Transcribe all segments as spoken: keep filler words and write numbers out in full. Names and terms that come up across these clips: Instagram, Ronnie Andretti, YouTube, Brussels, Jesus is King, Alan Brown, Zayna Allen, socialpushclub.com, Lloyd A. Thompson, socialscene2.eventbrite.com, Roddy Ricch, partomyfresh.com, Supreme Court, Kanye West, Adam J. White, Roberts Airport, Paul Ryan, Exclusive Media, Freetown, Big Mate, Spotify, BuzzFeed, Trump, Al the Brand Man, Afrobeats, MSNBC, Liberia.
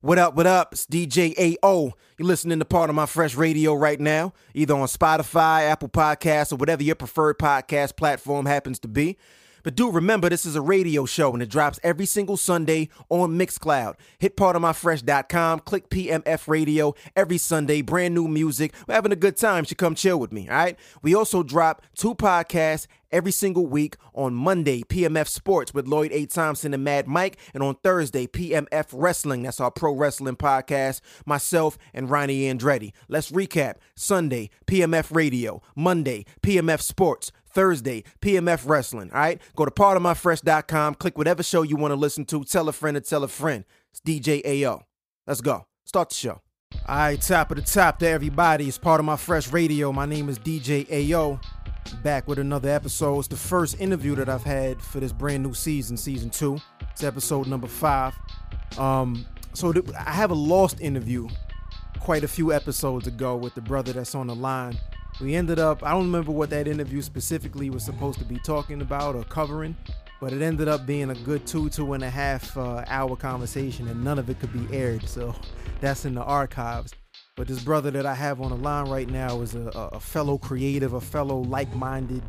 What up, what up? It's D J A O. You're listening to Part of My Fresh Radio right now, either on Spotify, Apple Podcasts, or whatever your preferred podcast platform happens to be. But do remember, this is a radio show, and it drops every single Sunday on MixCloud. Hit part of my fresh dot com, click P M F Radio every Sunday, brand new music. We're having a good time. You should come chill with me, all right? We also drop two podcasts every single week. On Monday, P M F Sports with Lloyd A. Thompson and Mad Mike. And on Thursday, P M F Wrestling. That's our pro wrestling podcast. Myself and Ronnie Andretti. Let's recap. Sunday, P M F Radio. Monday, P M F Sports. Thursday, P M F Wrestling. All right? Go to part of my fresh dot com. Click whatever show you want to listen to. Tell a friend to tell a friend. It's D J A O. Let's go. Start the show. All right, top of the top to everybody. It's Part of My Fresh Radio. My name is D J A O. Back with another episode. It's the first interview that I've had for this brand new season, season two. It's episode number five. Um, so th- I have a lost interview quite a few episodes ago with the brother that's on the line. We ended up, I don't remember what that interview specifically was supposed to be talking about or covering, but it ended up being a good two, two and a half uh, hour conversation, and none of it could be aired. So that's in the archives. But this brother that I have on the line right now is a, a fellow creative, a fellow like-minded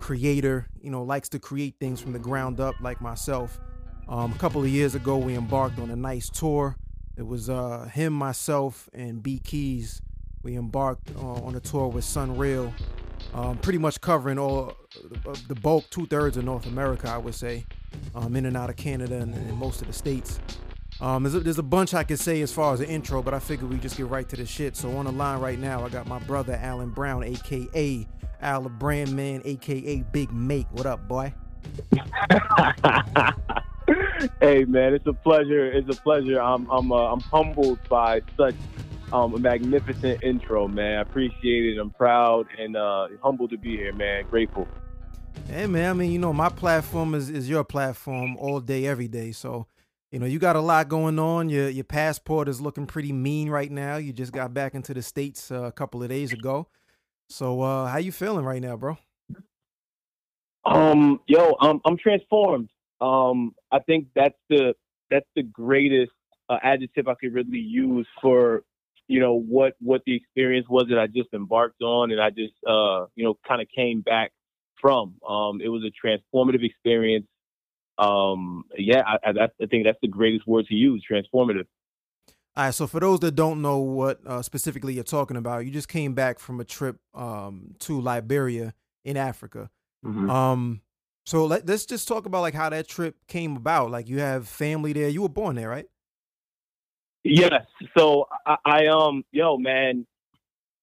creator, you know, likes to create things from the ground up like myself. Um, a couple of years ago, we embarked on a nice tour. It was uh, him, myself, and B. Keys. We embarked uh, on a tour with Sun Rail, um, pretty much covering all uh, the bulk, two-thirds of North America, I would say, um, in and out of Canada and, and most of the states. Um, there's a, there's a bunch I could say as far as the intro, but I figured we just get right to the shit. So on the line right now, I got my brother Alan Brown, a k a. Al the Brand Man, a k a. Big Mate. What up, boy? Hey, man, it's a pleasure. It's a pleasure. I'm I'm uh, I'm humbled by such um, a magnificent intro, man. I appreciate it. I'm proud and uh, humbled to be here, man. Grateful. Hey, man. I mean, you know, my platform is, is your platform all day, every day. So. You know, you got a lot going on. Your your passport is looking pretty mean right now. You just got back into the States uh, a couple of days ago. So uh, how you feeling right now, bro? Um, yo, I'm I'm transformed. Um, I think that's the that's the greatest uh, adjective I could really use for, you know, what what the experience was that I just embarked on and I just uh, you know, kind of came back from. Um, it was a transformative experience. Um, yeah, I, I, I think that's the greatest word to use, transformative. All right, so for those that don't know what uh, specifically you're talking about, you just came back from a trip um, to Liberia in Africa. Mm-hmm. Um, so let, let's just talk about like how that trip came about. Like you have family there. You were born there, right? Yes. So I, I um, yo, man,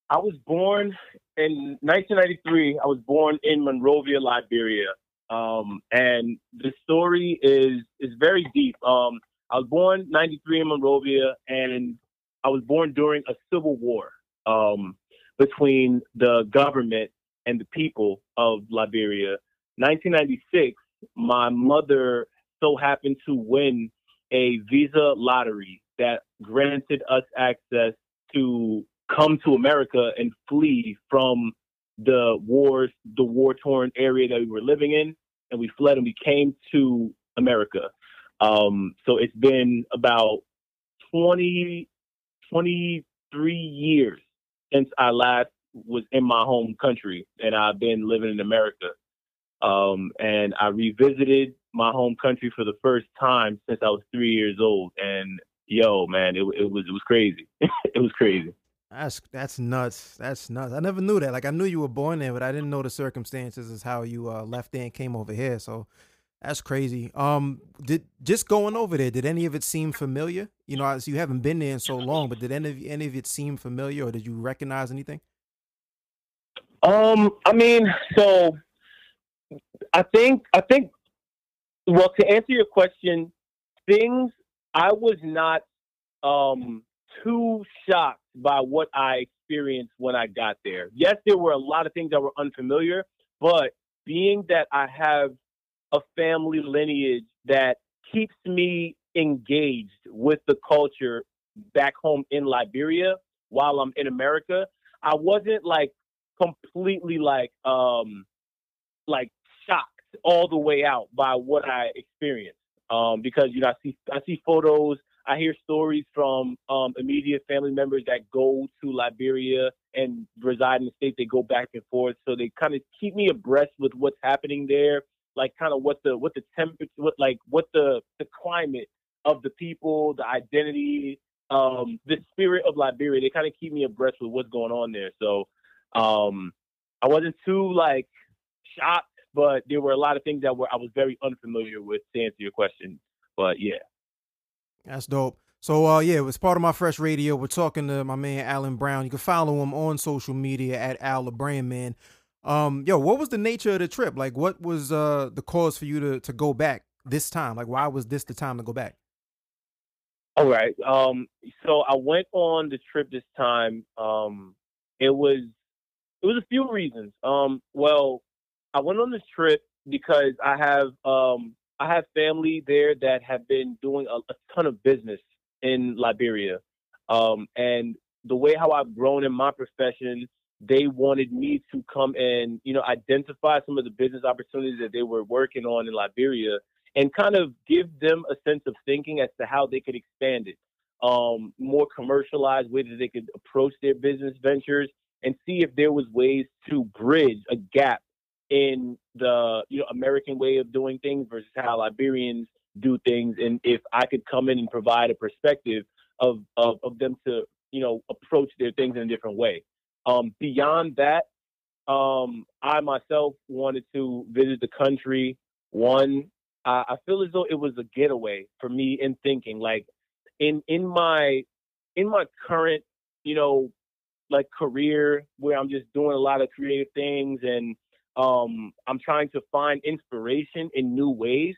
I was born in nineteen ninety-three. I was born in Monrovia, Liberia. Um, and the story is, is very deep. Um, I was born ninety-three in Monrovia, and I was born during a civil war, um, between the government and the people of Liberia. nineteen ninety-six, my mother so happened to win a visa lottery that granted us access to come to America and flee from the wars, the war-torn area that we were living in, and we fled and we came to America. Um, so it's been about twenty, twenty-three years since I last was in my home country, and I've been living in America. Um, and I revisited my home country for the first time since I was three years old. And yo, man, it, it was it was crazy. It was crazy. That's that's nuts. That's nuts. I never knew that. Like I knew you were born there, but I didn't know the circumstances is how you uh, left there and came over here. So that's crazy. Um, did just going over there? Did any of it seem familiar? You know, you haven't been there in so long, but did any of, any of it seem familiar, or did you recognize anything? Um, I mean, so I think I think. Well, to answer your question, things I was not um too shocked by what I experienced when I got there. Yes, there were a lot of things that were unfamiliar, but being that I have a family lineage that keeps me engaged with the culture back home in Liberia while I'm in America, I wasn't like completely like um like shocked all the way out by what I experienced. Um because you know I see I see photos, I hear stories from um, immediate family members that go to Liberia and reside in the state. They go back and forth, so they kind of keep me abreast with what's happening there, like kind of what the what the temperature, what like what the the climate of the people, the identity, um, the spirit of Liberia. They kind of keep me abreast with what's going on there. So um, I wasn't too like shocked, but there were a lot of things that were I was very unfamiliar with, to answer your question. But yeah. That's dope. So, uh, yeah, it's part of my Fresh Radio. We're talking to my man, Alan Brown. You can follow him on social media at Al the Brand Man. Um, yo, what was the nature of the trip? Like, what was uh, the cause for you to, to go back this time? Like, why was this the time to go back? All right. Um, so I went on the trip this time. Um, it was it was a few reasons. Um, well, I went on this trip because I have um, – I have family there that have been doing a, a ton of business in Liberia. Um, and the way how I've grown in my profession, they wanted me to come and, you know, identify some of the business opportunities that they were working on in Liberia and kind of give them a sense of thinking as to how they could expand it, um, more commercialized ways that they could approach their business ventures and see if there was ways to bridge a gap in the you know American way of doing things versus how Liberians do things, and if I could come in and provide a perspective of of, of them to you know approach their things in a different way. Um, beyond that, um, I myself wanted to visit the country. One, I, I feel as though it was a getaway for me in thinking, like in in my in my current you know like career where I'm just doing a lot of creative things and Um, I'm trying to find inspiration in new ways.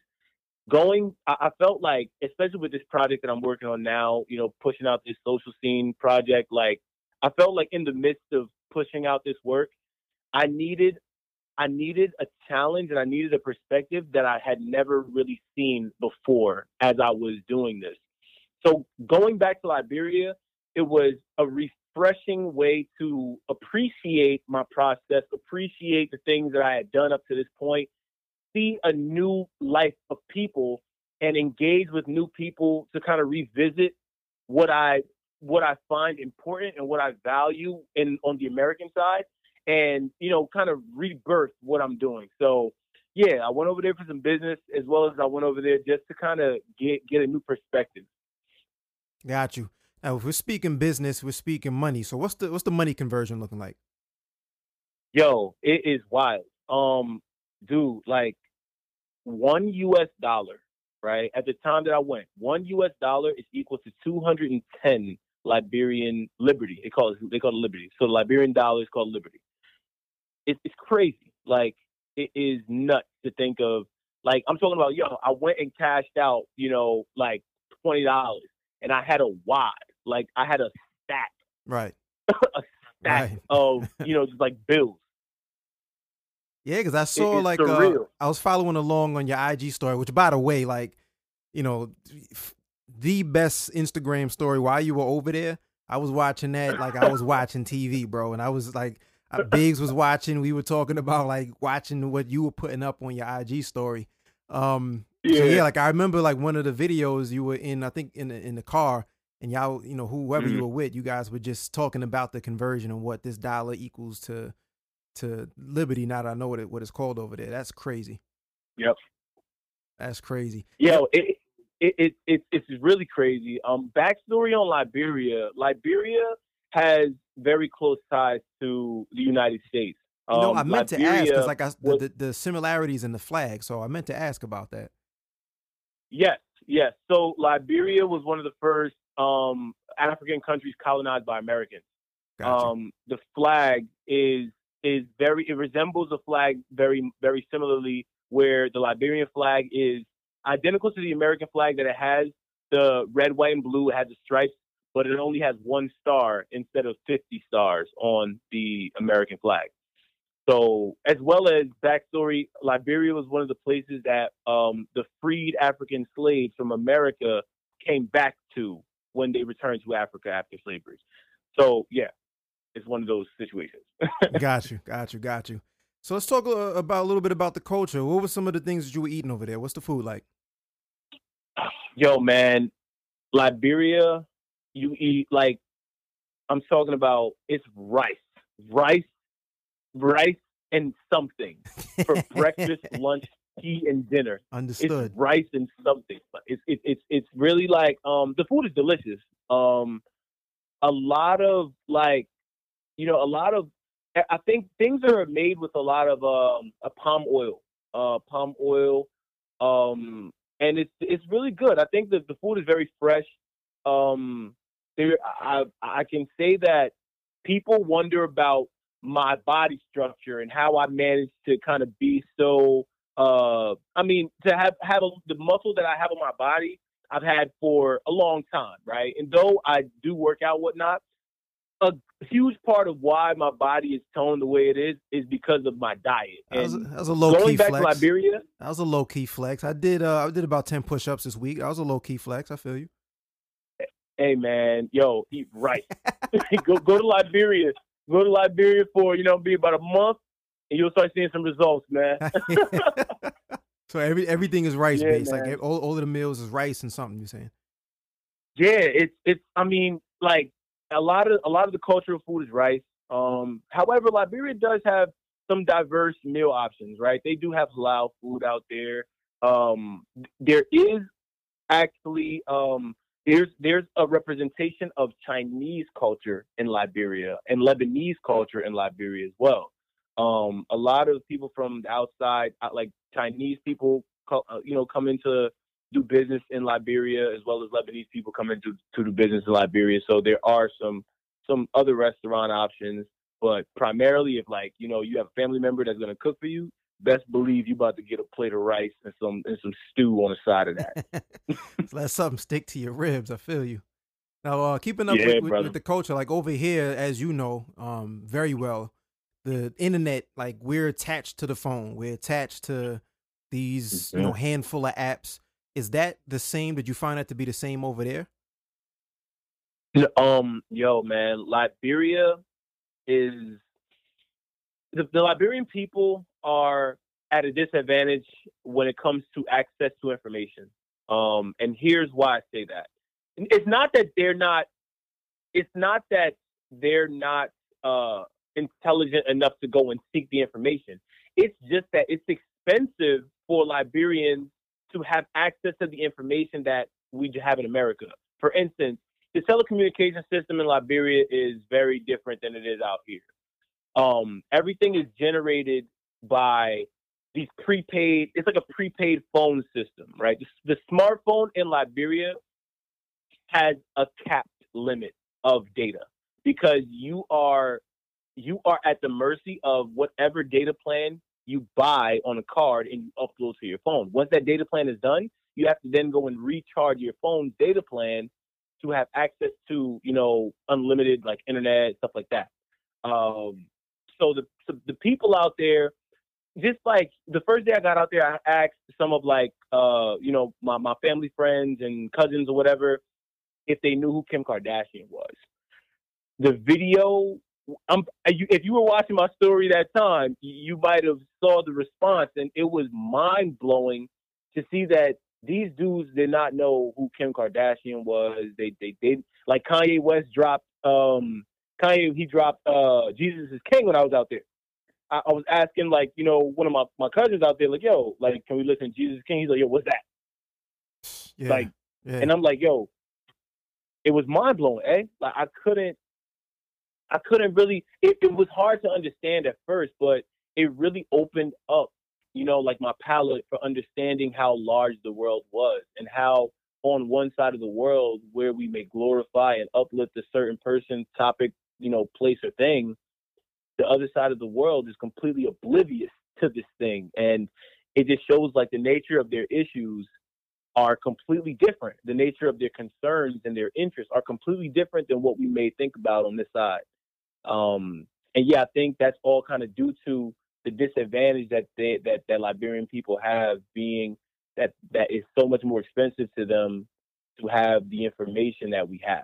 Going, I, I felt like, especially with this project that I'm working on now, you know, pushing out this social scene project, like I felt like in the midst of pushing out this work, I needed, I needed a challenge and I needed a perspective that I had never really seen before as I was doing this. So going back to Liberia, it was a ref- refreshing way to appreciate my process, appreciate the things that I had done up to this point, see a new life of people and engage with new people to kind of revisit what I what I find important and what I value in on the American side and, you know, kind of rebirth what I'm doing. So, yeah, I went over there for some business as well as I went over there just to kind of get, get a new perspective. Got you. Now, if we're speaking business, we're speaking money. So what's the what's the money conversion looking like? Yo, it is wild. Um, dude, like one U S dollar, right? At the time that I went, one U S dollar is equal to two hundred ten Liberian liberty. They call it, they call it liberty. So the Liberian dollar is called liberty. It, it's crazy. Like, it is nuts to think of. Like, I'm talking about, yo, I went and cashed out, you know, like twenty dollars. And I had a wad, like I had a stack, right? a stack right. of, you know, just like bills. Yeah, because I saw it, like uh, I was following along on your I G story, which, by the way, like, you know, the best Instagram story while you were over there. I was watching that, like I was watching T V, bro, and I was like, Biggs was watching. We were talking about like watching what you were putting up on your I G story. Um, Yeah. So yeah, like I remember like one of the videos you were in, I think in the, in the car and y'all, you know, whoever mm-hmm. you were with, you guys were just talking about the conversion and what this dollar equals to, to liberty. Now that I know what it, what it's called over there. That's crazy. Yep. That's crazy. Yeah. It, it, it, it, it's really crazy. Um, backstory on Liberia. Liberia has very close ties to the United States. Um, you know, I meant Liberia to ask, because like I, was, the, the similarities in the flag. So I meant to ask about that. Yes, yes. So Liberia was one of the first um, African countries colonized by Americans. Gotcha. Um, the flag is is very, it resembles a flag very, very similarly, where the Liberian flag is identical to the American flag, that it has the red, white, and blue, it has the stripes, but it only has one star instead of fifty stars on the American flag. So, as well as backstory, Liberia was one of the places that um, the freed African slaves from America came back to when they returned to Africa after slavery. So, yeah, it's one of those situations. Got you, got you, got you. So let's talk about a little bit about the culture. What were some of the things that you were eating over there? What's the food like? Yo, man, Liberia, you eat, like, I'm talking about, it's rice, rice, rice and something for breakfast, lunch, tea, and dinner. Understood. It's rice and something. It's it, it's it's really like um the food is delicious. Um, a lot of like, you know, a lot of I think things are made with a lot of um a palm oil, uh palm oil, um, and it's it's really good. I think that the food is very fresh. Um, there I I can say that people wonder about my body structure and how I managed to kind of be so. Uh, I mean, to have, have a, the muscle that I have on my body, I've had for a long time, right? And though I do work out, whatnot, a huge part of why my body is toned the way it is is because of my diet. And that was a, that was a low going key back flex. To Liberia, that was a low key flex. I did, uh, I did about ten push ups this week. That was a low key flex. I feel you. Hey man, yo, eat rice. go go to Liberia. Go to Liberia for you know, be about a month. And you'll start seeing some results, man. So every everything is rice yeah, based. Man. Like all, all of the meals is rice and something. You're saying? Yeah, it's it's. I mean, like a lot of a lot of the cultural food is rice. Um, however, Liberia does have some diverse meal options, right? They do have halal food out there. Um, there is actually um, there's there's a representation of Chinese culture in Liberia and Lebanese culture in Liberia as well. Um, a lot of people from the outside, like Chinese people, you know, come in to do business in Liberia, as well as Lebanese people come in to, to do business in Liberia. So there are some some other restaurant options, but primarily, if like you know, you have a family member that's gonna cook for you, best believe you about to get a plate of rice and some and some stew on the side of that. Let something stick to your ribs. I feel you. Now, uh, keeping up yeah, with, with, with the culture, like over here, as you know, um, very well. The internet, like we're attached to the phone, we're attached to these, you know, handful of apps. Is that the same? Did you find that to be the same over there? Um, yo, man, Liberia is the, the Liberian people are at a disadvantage when it comes to access to information. Um, and here's why I say that. It's not that they're not. It's not that they're not. Uh, intelligent enough to go and seek the information. It's just that it's expensive for Liberians to have access to the information that we have in America. For instance, the telecommunication system in Liberia is very different than it is out here. Um, everything is generated by these prepaid, it's like a prepaid phone system, right? The, the smartphone in Liberia has a capped limit of data because you are you are at the mercy of whatever data plan you buy on a card and you upload to your phone. Once that data plan is done, you have to then go and recharge your phone's data plan to have access to, you know, unlimited like internet, stuff like that. Um, so the so the people out there, just like the first day I got out there, I asked some of like, uh, you know, my, my family friends and cousins or whatever, if they knew who Kim Kardashian was. The video, I'm, if you were watching my story that time, you might have saw the response, and it was mind-blowing to see that these dudes did not know who Kim Kardashian was. They they did like Kanye West dropped um Kanye he dropped uh Jesus is King when I was out there. I, I was asking like you know one of my, my cousins out there like yo like can we listen to Jesus is King? He's like yo what's that? Yeah, like yeah. And I'm like yo, it was mind-blowing. Eh, like I couldn't. I couldn't really, it, it was hard to understand at first, but it really opened up, you know, like my palate for understanding how large the world was and how on one side of the world where we may glorify and uplift a certain person, topic, you know, place or thing, the other side of the world is completely oblivious to this thing. And it just shows like the nature of their issues are completely different. The nature of their concerns and their interests are completely different than what we may think about on this side. Um, and yeah, I think that's all kind of due to the disadvantage that they, that, that Liberian people have being that, that is so much more expensive to them to have the information that we have.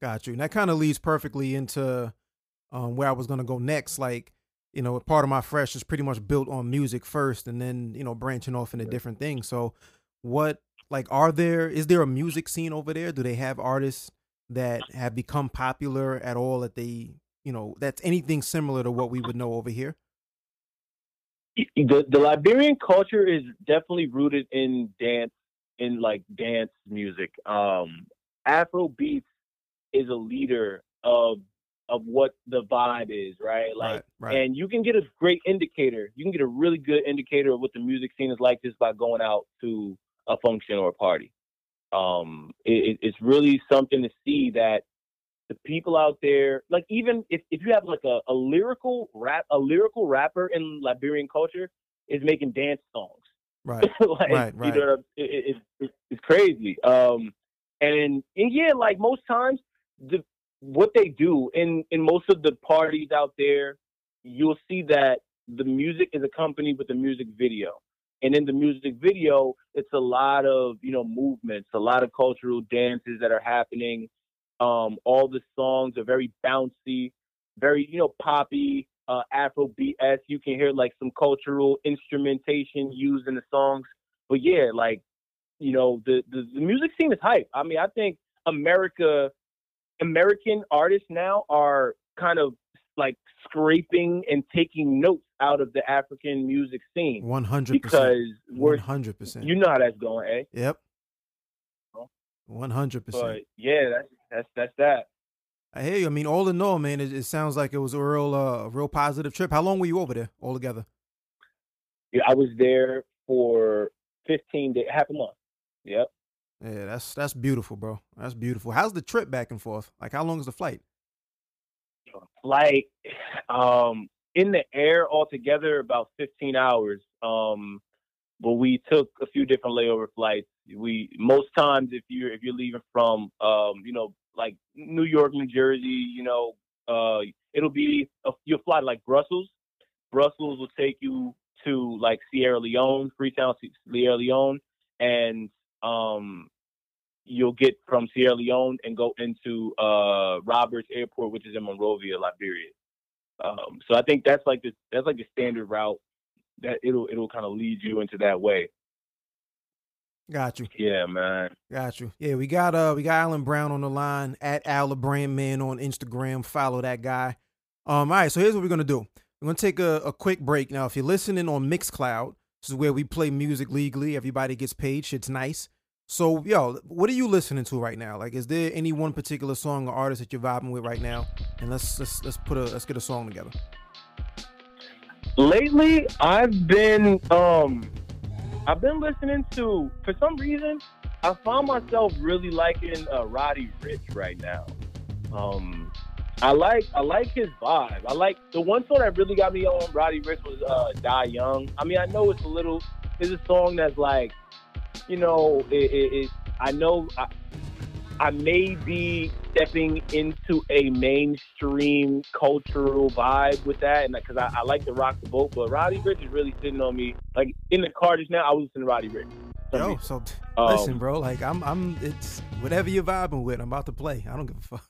Got you. And that kind of leads perfectly into, um, where I was going to go next. Like, you know, part of my fresh is pretty much built on music first and then, you know, branching off into different things. So what like, are there, is there a music scene over there? Do they have artists that have become popular at all that they, you know, that's anything similar to what we would know over here? The, the Liberian culture is definitely rooted in dance, in like dance music. Um, Afrobeats is a leader of of what the vibe is, right? Like, right, right. And you can get a great indicator. You can get a really good indicator of what the music scene is like just by going out to a function or a party. Um, it, it's really something to see that the people out there, like, even if, if you have like a, a lyrical rap, a lyrical rapper in Liberian culture is making dance songs. Right. Like, right, right. You know, it, it, it, it's crazy. Um, and, and yeah, like most times the, what they do in, in most of the parties out there, you'll see that the music is accompanied with a music video. And in the music video, it's a lot of, you know, movements, a lot of cultural dances that are happening. Um, all the songs are very bouncy, very, you know, poppy, uh, Afrobeat-esque. You can hear like some cultural instrumentation used in the songs. But yeah, like, you know, the, the, the music scene is hype. I mean, I think America, American artists now are kind of like scraping and taking notes out of the African music scene. one hundred percent. Because we're one hundred percent. You know how that's going, eh? Yep. one hundred percent. But yeah, that's, that's, that's that. I hear you. I mean, all in all, man, it, it sounds like it was a real, uh, real positive trip. How long were you over there all together? Yeah, I was there for fifteen days, half a month. Yep. Yeah, that's, that's beautiful, bro. That's beautiful. How's the trip back and forth? Like, how long is the flight? Flight, um, in the air altogether, about fifteen hours. Um, but we took a few different layover flights. We most times if you're if you're leaving from um you know like New York, New Jersey, you know uh it'll be a, you'll fly to like Brussels. Brussels will take you to like Sierra Leone, Freetown, Sierra Leone, and um you'll get from Sierra Leone and go into uh Roberts Airport, which is in Monrovia, Liberia. Um, so I think that's like the that's like the standard route that it'll it'll kind of lead you into that way. Got you. Yeah, man. Got you. Yeah, we got uh we got Alan Brown on the line at Al the Brand Man on Instagram. Follow that guy. Um, all right, so here's what we're gonna do. We're gonna take a, a quick break. Now, if you're listening on MixCloud, this is where we play music legally, everybody gets paid, shit's nice. So, yo, what are you listening to right now? Like, is there any one particular song or artist that you're vibing with right now? And let's let's let's put a let's get a song together. Lately, I've been um I've been listening to, for some reason, I found myself really liking uh, Roddy Ricch right now. Um, I like I like his vibe. I like, the one song that really got me on Roddy Ricch was uh, Die Young. I mean, I know it's a little, it's a song that's like, you know, it, it, it, I know I, I may be stepping into a mainstream cultural vibe with that, and because I, I like to rock the boat, but Roddy Ricch is really sitting on me. Like in the car just now, I was listening to Roddy Ricch. Yo, me. so um, listen, bro. Like I'm, I'm. It's whatever you're vibing with. I'm about to play. I don't give a fuck.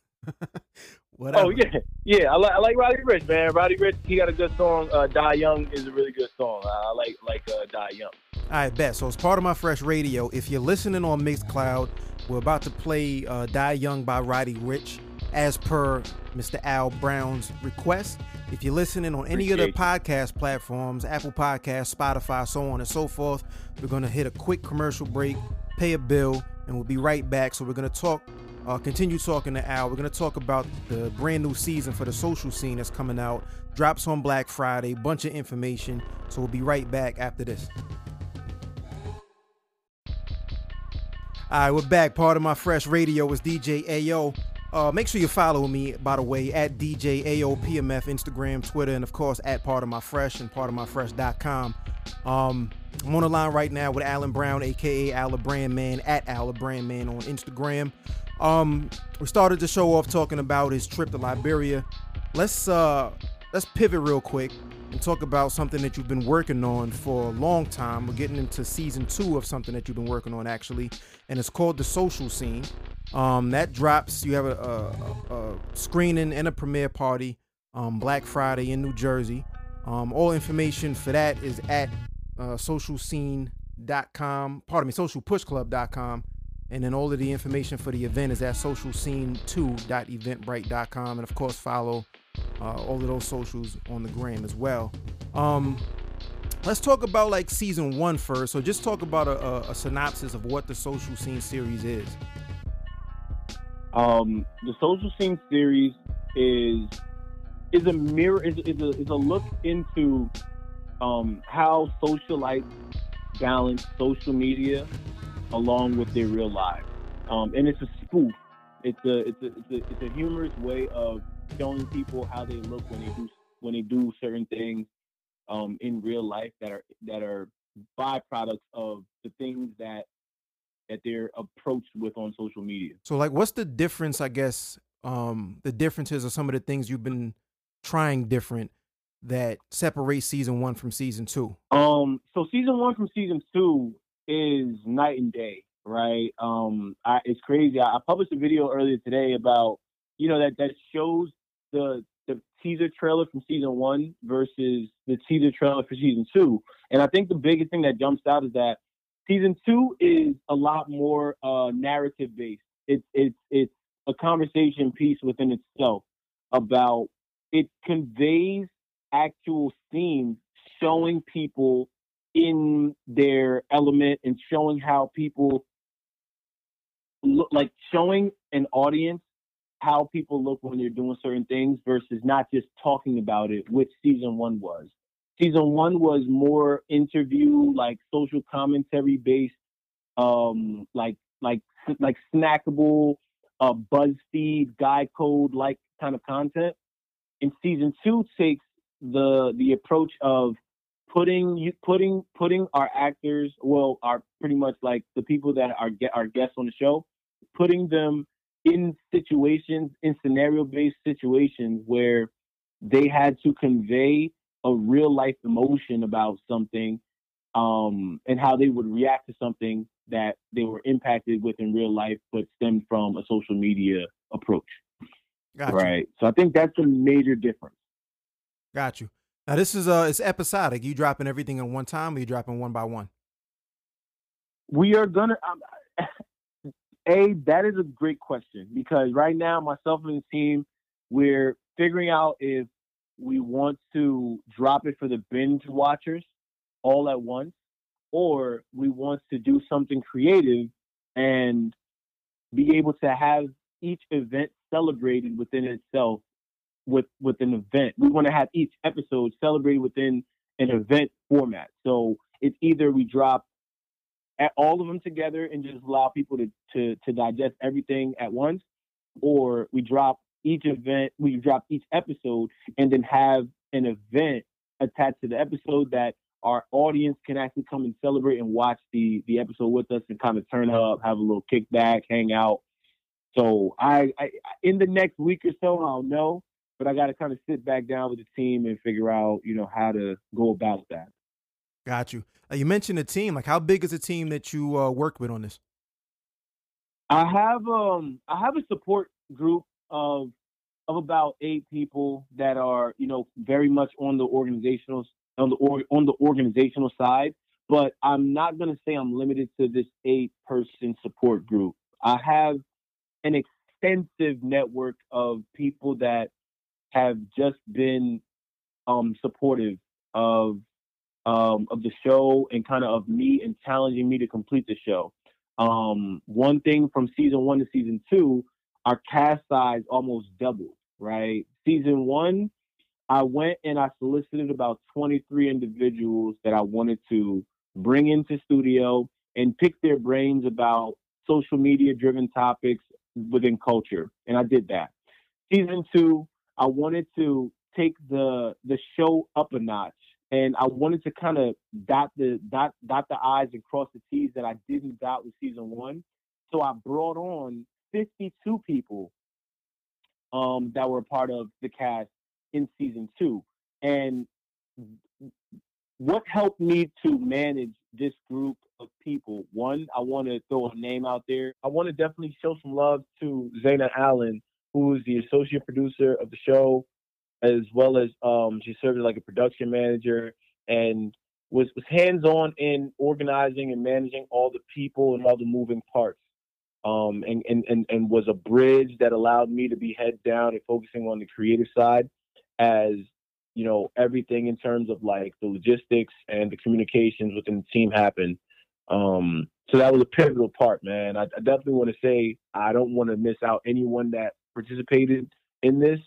Whatever. Oh yeah, yeah. I like, I like Roddy Ricch, man. Roddy Ricch, he got a good song. Uh, Die Young is a really good song. I like, like uh, Die Young. All right, bet. So it's part of my fresh radio. If you're listening on MixCloud, we're about to play uh, Die Young by Roddy Ricch as per Mister Al Brown's request. If you're listening on any Appreciate of the podcast platforms, Apple Podcasts, Spotify, so on and so forth, we're going to hit a quick commercial break, pay a bill, and we'll be right back. So we're going to talk, uh, continue talking to Al. We're going to talk about the brand new season for the social scene that's coming out. Drops on Black Friday, bunch of information. So we'll be right back after this. All right, we're back. Part of my fresh radio is D J A O. Uh, make sure you follow me, by the way, at D J A O P M F, Instagram, Twitter, and of course at Part of My Fresh and part of my fresh dot com. Um, I'm on the line right now with Alan Brown, aka Al the Brand Man, at Al the Brand Man on Instagram. Um, we started the show off talking about his trip to Liberia. Let's uh, let's pivot real quick and talk about something that you've been working on for a long time. We're getting into season two of something that you've been working on, actually, and it's called The Social Scene. Um, that drops. You have a, a, a screening and a premiere party um, Black Friday in New Jersey. Um, all information for that is at uh, social scene socialscene two dot com, pardon me, social push club dot com. And then all of the information for the event is at social scene two dot eventbrite dot com. And of course, follow uh, all of those socials on the gram as well. Um, let's talk about like season one first. So just talk about a, a, a synopsis of what the Social Scene series is. Um, the Social Scene series is is a mirror, is, is, a, is a look into um, how socialites balance social media along with their real lives, um, and it's a spoof. It's a it's a, it's a it's a humorous way of showing people how they look when they do when they do certain things um, in real life that are that are byproducts of the things that that they're approached with on social media. So, like, what's the difference? I guess um, the differences are some of the things you've been trying different that separate season one from season two. Um, so season one from season two is night and day, right? Um, I, it's crazy. I, I published a video earlier today about, you know, that that shows the the teaser trailer from season one versus the teaser trailer for season two. And I think the biggest thing that jumps out is that season two is a lot more uh, narrative based. It's it's it's a conversation piece within itself about it conveys actual scenes showing people in their element and showing how people look, like showing an audience how people look when they're doing certain things versus not just talking about it, which season one was. Season one was more interview, like social commentary based, um, like like like snackable, uh, BuzzFeed guide code like kind of content. And season two takes the the approach of Putting you putting putting our actors, well, are pretty much like the people that are get our guests on the show, putting them in situations, in scenario-based situations where they had to convey a real-life emotion about something, um, and how they would react to something that they were impacted with in real life, but stemmed from a social media approach. Gotcha. Right. So I think that's a major difference. Got you. Now, this is uh, it's episodic. You dropping everything at one time, or you dropping one by one? We are going to... Um, a, that is a great question, because right now, myself and the team, we're figuring out if we want to drop it for the binge watchers all at once, or we want to do something creative and be able to have each event celebrated within itself with with an event. We want to have each episode celebrated within an event format. So it's either we drop at all of them together and just allow people to, to, to digest everything at once, or we drop each event, we drop each episode and then have an event attached to the episode that our audience can actually come and celebrate and watch the, the episode with us and kind of turn up, have a little kickback, hang out. So I, I in the next week or so, I'll know. But I got to kind of sit back down with the team and figure out, you know, how to go about that. Got you. Uh, you mentioned a team. Like, how big is the team that you uh, work with on this? I have um, I have a support group of of about eight people that are, you know, very much on the organizational on the or, on the organizational side. But I'm not going to say I'm limited to this eight person support group. I have an extensive network of people that have just been um, supportive of um, of the show and kind of of me and challenging me to complete the show. Um, one thing from season one to season two, our cast size almost doubled, right? Season one, I went and I solicited about twenty-three individuals that I wanted to bring into studio and pick their brains about social media-driven topics within culture, and I did that. Season two, I wanted to take the the show up a notch, and I wanted to kind of dot the dot dot the I's and cross the T's that I didn't dot with season one. So I brought on fifty-two people um, that were part of the cast in season two. And what helped me to manage this group of people? One, I want to throw a name out there. I want to definitely show some love to Zayna Allen, who's the associate producer of the show, as well as um, she serves as like a production manager. And was, was hands-on in organizing and managing all the people and all the moving parts, um, and, and, and, and was a bridge that allowed me to be head down and focusing on the creative side as, you know, everything in terms of like the logistics and the communications within the team happened. Um, so that was a pivotal part, man. I, I definitely want to say I don't want to miss out anyone that participated in this.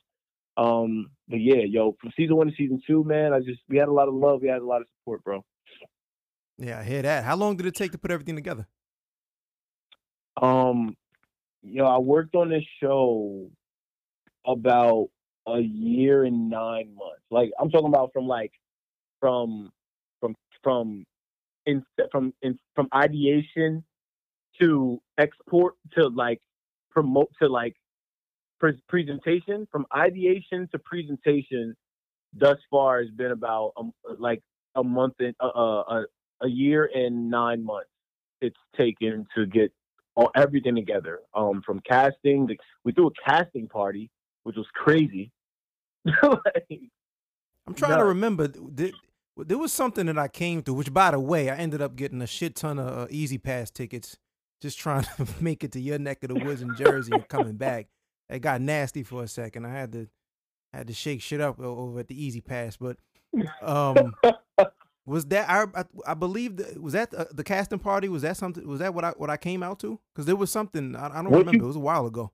Um, but yeah, yo, from season one to season two, man, I just, we had a lot of love. We had a lot of support, bro. Yeah, I hear that. How long did it take to put everything together? Um, you know, I worked on this show about a year and nine months. Like I'm talking about from like, from, from, from, in, from, in, from ideation to export to like promote to like, presentation. From ideation to presentation thus far has been about um, like a month and uh, uh, a year and nine months it's taken to get all, everything together, um from casting to, we threw a casting party which was crazy. Like, I'm trying no. to remember did, there was something that I came through, which by the way I ended up getting a shit ton of uh, Easy Pass tickets just trying to make it to your neck of the woods in Jersey and coming back. It got nasty for a second. I had to had to shake shit up over at the Easy Pass, but um, was that I I, I believe that, was that the, the casting party? Was that something? Was that what I what I came out to? Because there was something I, I don't what remember. You, it was a while ago.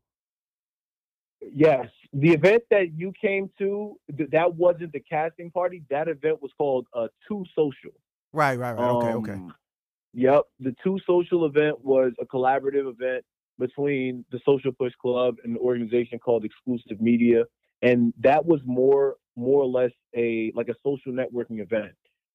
Yes, the event that you came to th- that wasn't the casting party. That event was called uh, Two Social. Right, right, right. Okay, um, okay. Yep, the Two Social event was a collaborative event between the Social Push Club and an organization called Exclusive Media. And that was more more or less a like a social networking event.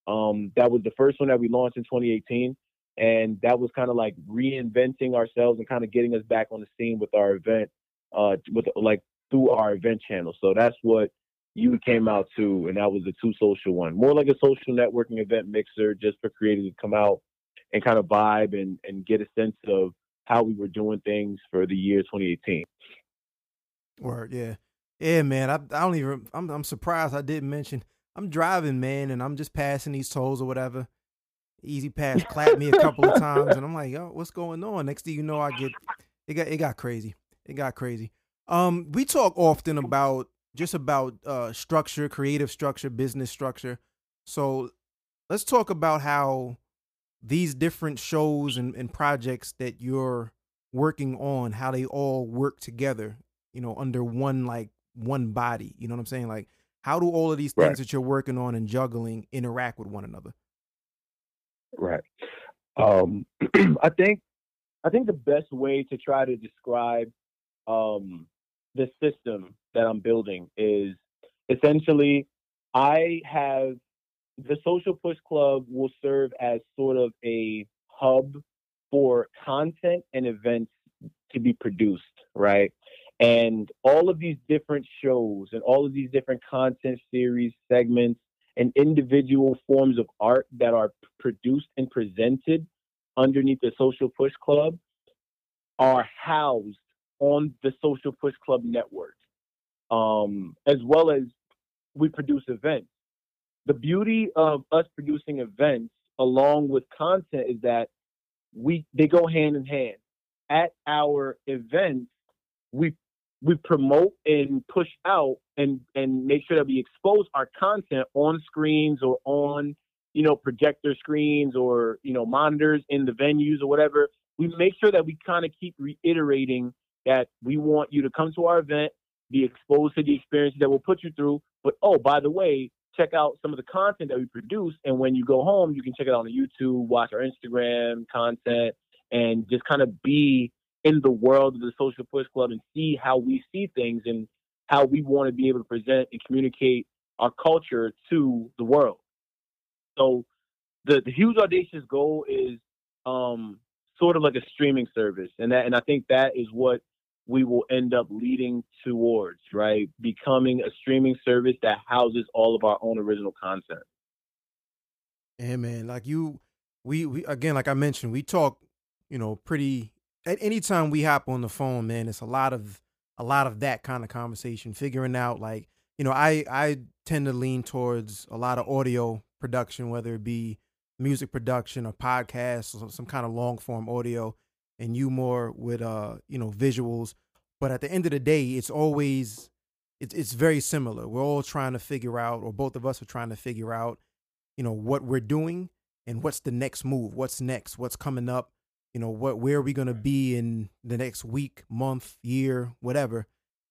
Um, that was the first one that we launched in twenty eighteen. And that was kind of like reinventing ourselves and kind of getting us back on the scene with our event, uh, with like through our event channel. So that's what you came out to. And that was the Two Social one, more like a social networking event mixer just for creators to come out and kind of vibe and, and get a sense of how we were doing things for the year twenty eighteen. Word, yeah, yeah, man. I, I don't even. I'm, I'm surprised I didn't mention. I'm driving, man, and I'm just passing these tolls or whatever. Easy Pass clapped me a couple of times, and I'm like, yo, what's going on? Next thing you know, I get it. Got it got crazy. It got crazy. Um, we talk often about just about uh structure, creative structure, business structure. So let's talk about how these different shows and, and projects that you're working on, how they all work together, you know, under one, like one body, you know what I'm saying? Like, how do all of these things right. that you're working on and juggling interact with one another? Right. Um, I think, I think the best way to try to describe um, the system that I'm building is essentially I have the Social Push Club will serve as sort of a hub for content and events to be produced, right? And all of these different shows and all of these different content series, segments, and individual forms of art that are produced and presented underneath the Social Push Club are housed on the Social Push Club network, um, as well as we produce events. The beauty of us producing events along with content is that we they go hand in hand. At our events, we we promote and push out and, and make sure that we expose our content on screens or on, you know, projector screens or, you know, monitors in the venues or whatever. We make sure that we kind of keep reiterating that we want you to come to our event, be exposed to the experiences that we'll put you through. But, oh, by the way, check out some of the content that we produce. And when you go home, you can check it out on YouTube, watch our Instagram content, and just kind of be in the world of the Social Push Club and see how we see things and how we want to be able to present and communicate our culture to the world. So the, the huge audacious goal is um, sort of like a streaming service. And that, and I think that is what we will end up leading towards, right? Becoming a streaming service that houses all of our own original content. Yeah, man, like you, we, we, again, like I mentioned, we talk, you know, pretty, at any time we hop on the phone, man, it's a lot of, a lot of that kind of conversation, figuring out like, you know, I, I tend to lean towards a lot of audio production, whether it be music production or podcasts or some kind of long form audio, and you more with, uh, you know, visuals. But at the end of the day, it's always, it's, it's very similar. We're all trying to figure out, or both of us are trying to figure out, you know, what we're doing and what's the next move, what's next, what's coming up, you know, what, where are we going to be in the next week, month, year, whatever.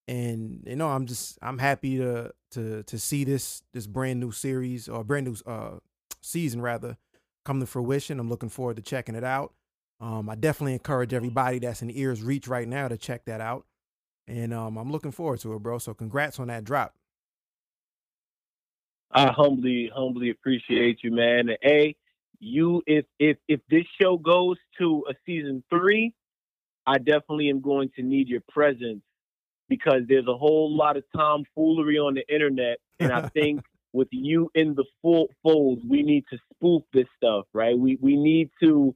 And, you know, I'm just, I'm happy to, to, to see this, this brand new series or brand new uh, season rather come to fruition. I'm looking forward to checking it out. Um, I definitely encourage everybody that's in ear's reach right now to check that out. And um, I'm looking forward to it, bro. So congrats on that drop. I humbly, humbly appreciate you, man. And A, you, if, if, if this show goes to a season three, I definitely am going to need your presence, because there's a whole lot of tomfoolery on the internet. And I think with you in the full fold, we need to spoof this stuff, right? We, we need to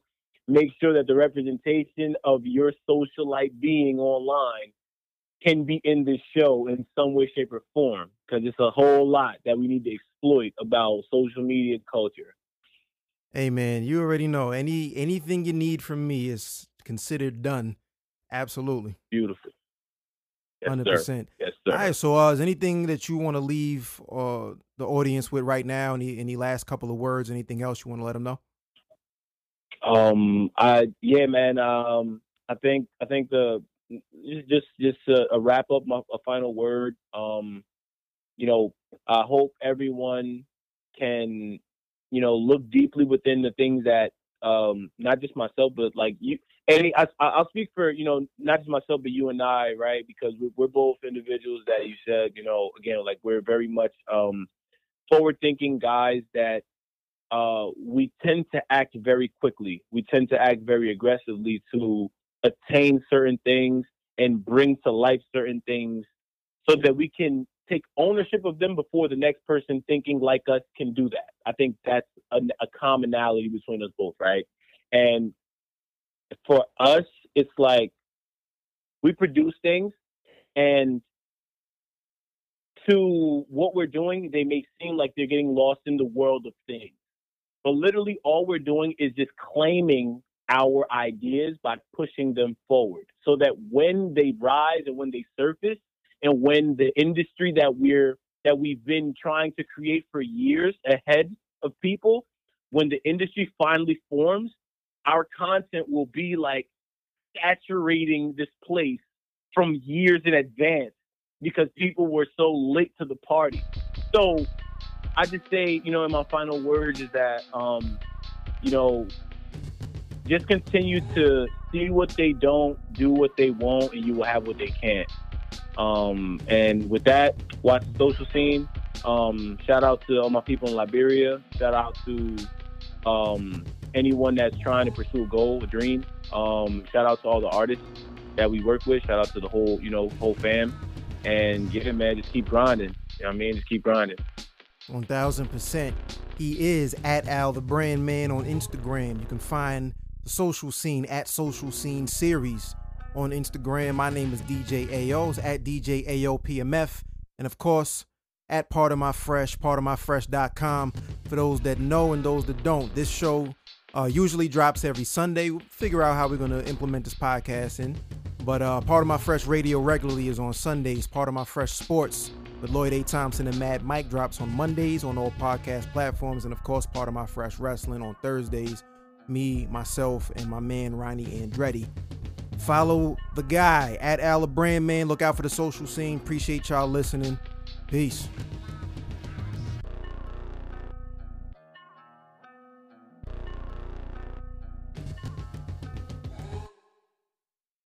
make sure that the representation of your socialite being online can be in this show in some way, shape, or form, because it's a whole lot that we need to exploit about social media culture. Hey, man, you already know. Any anything you need from me is considered done. Absolutely. Beautiful. Yes, one hundred percent. Sir. Yes, sir. All right, so uh, is anything that you want to leave uh, the audience with right now? Any, any last couple of words? Anything else you want to let them know? Um, I yeah, man. Um, I think I think the just just a, a wrap up, my a final word. Um, you know, I hope everyone can, you know, look deeply within the things that um, not just myself, but like you. And I, I'll speak for, you know, not just myself, but you and I, right? Because we're, we're both individuals that, you said, you know, again, like we're very much um, forward-thinking guys that uh, we tend to act very quickly. We tend to act very aggressively to attain certain things and bring to life certain things so that we can take ownership of them before the next person thinking like us can do that. I think that's a, a commonality between us both, right? And for us, it's like we produce things, and to what we're doing, they may seem like they're getting lost in the world of things. But literally all we're doing is just claiming our ideas by pushing them forward, so that when they rise and when they surface, and when the industry that we're that we've been trying to create for years ahead of people, when the industry finally forms, our content will be like saturating this place from years in advance, because people were so late to the party. So I just say, you know, in my final words is that, um, you know, just continue to see what they don't, do what they won't, and you will have what they can't. Um, and with that, watch the social scene. Um, shout out to all my people in Liberia. Shout out to, um, anyone that's trying to pursue a goal, a dream. Um, shout out to all the artists that we work with. Shout out to the whole, you know, whole fam. And yeah, man, just keep grinding. You know what I mean? Just keep grinding. one thousand percent. He is at Al the Brand Man on Instagram. You can find the Social Scene at Social Scene Series on Instagram. My name is D J A O. It's at D J A O P M F. And of course, at Part of My Fresh, part of my fresh dot com. For those that know and those that don't, this show Uh, usually drops every Sunday. We'll figure out how we're going to implement this podcast in. But uh, Part of My Fresh Radio regularly is on Sundays. Part of My Fresh Sports with Lloyd A. Thompson and Mad Mike drops on Mondays on all podcast platforms. And, of course, Part of My Fresh Wrestling on Thursdays. Me, myself, and my man, Ronnie Andretti. Follow the guy at Al the Brand Man. Look out for the Social Scene. Appreciate y'all listening. Peace.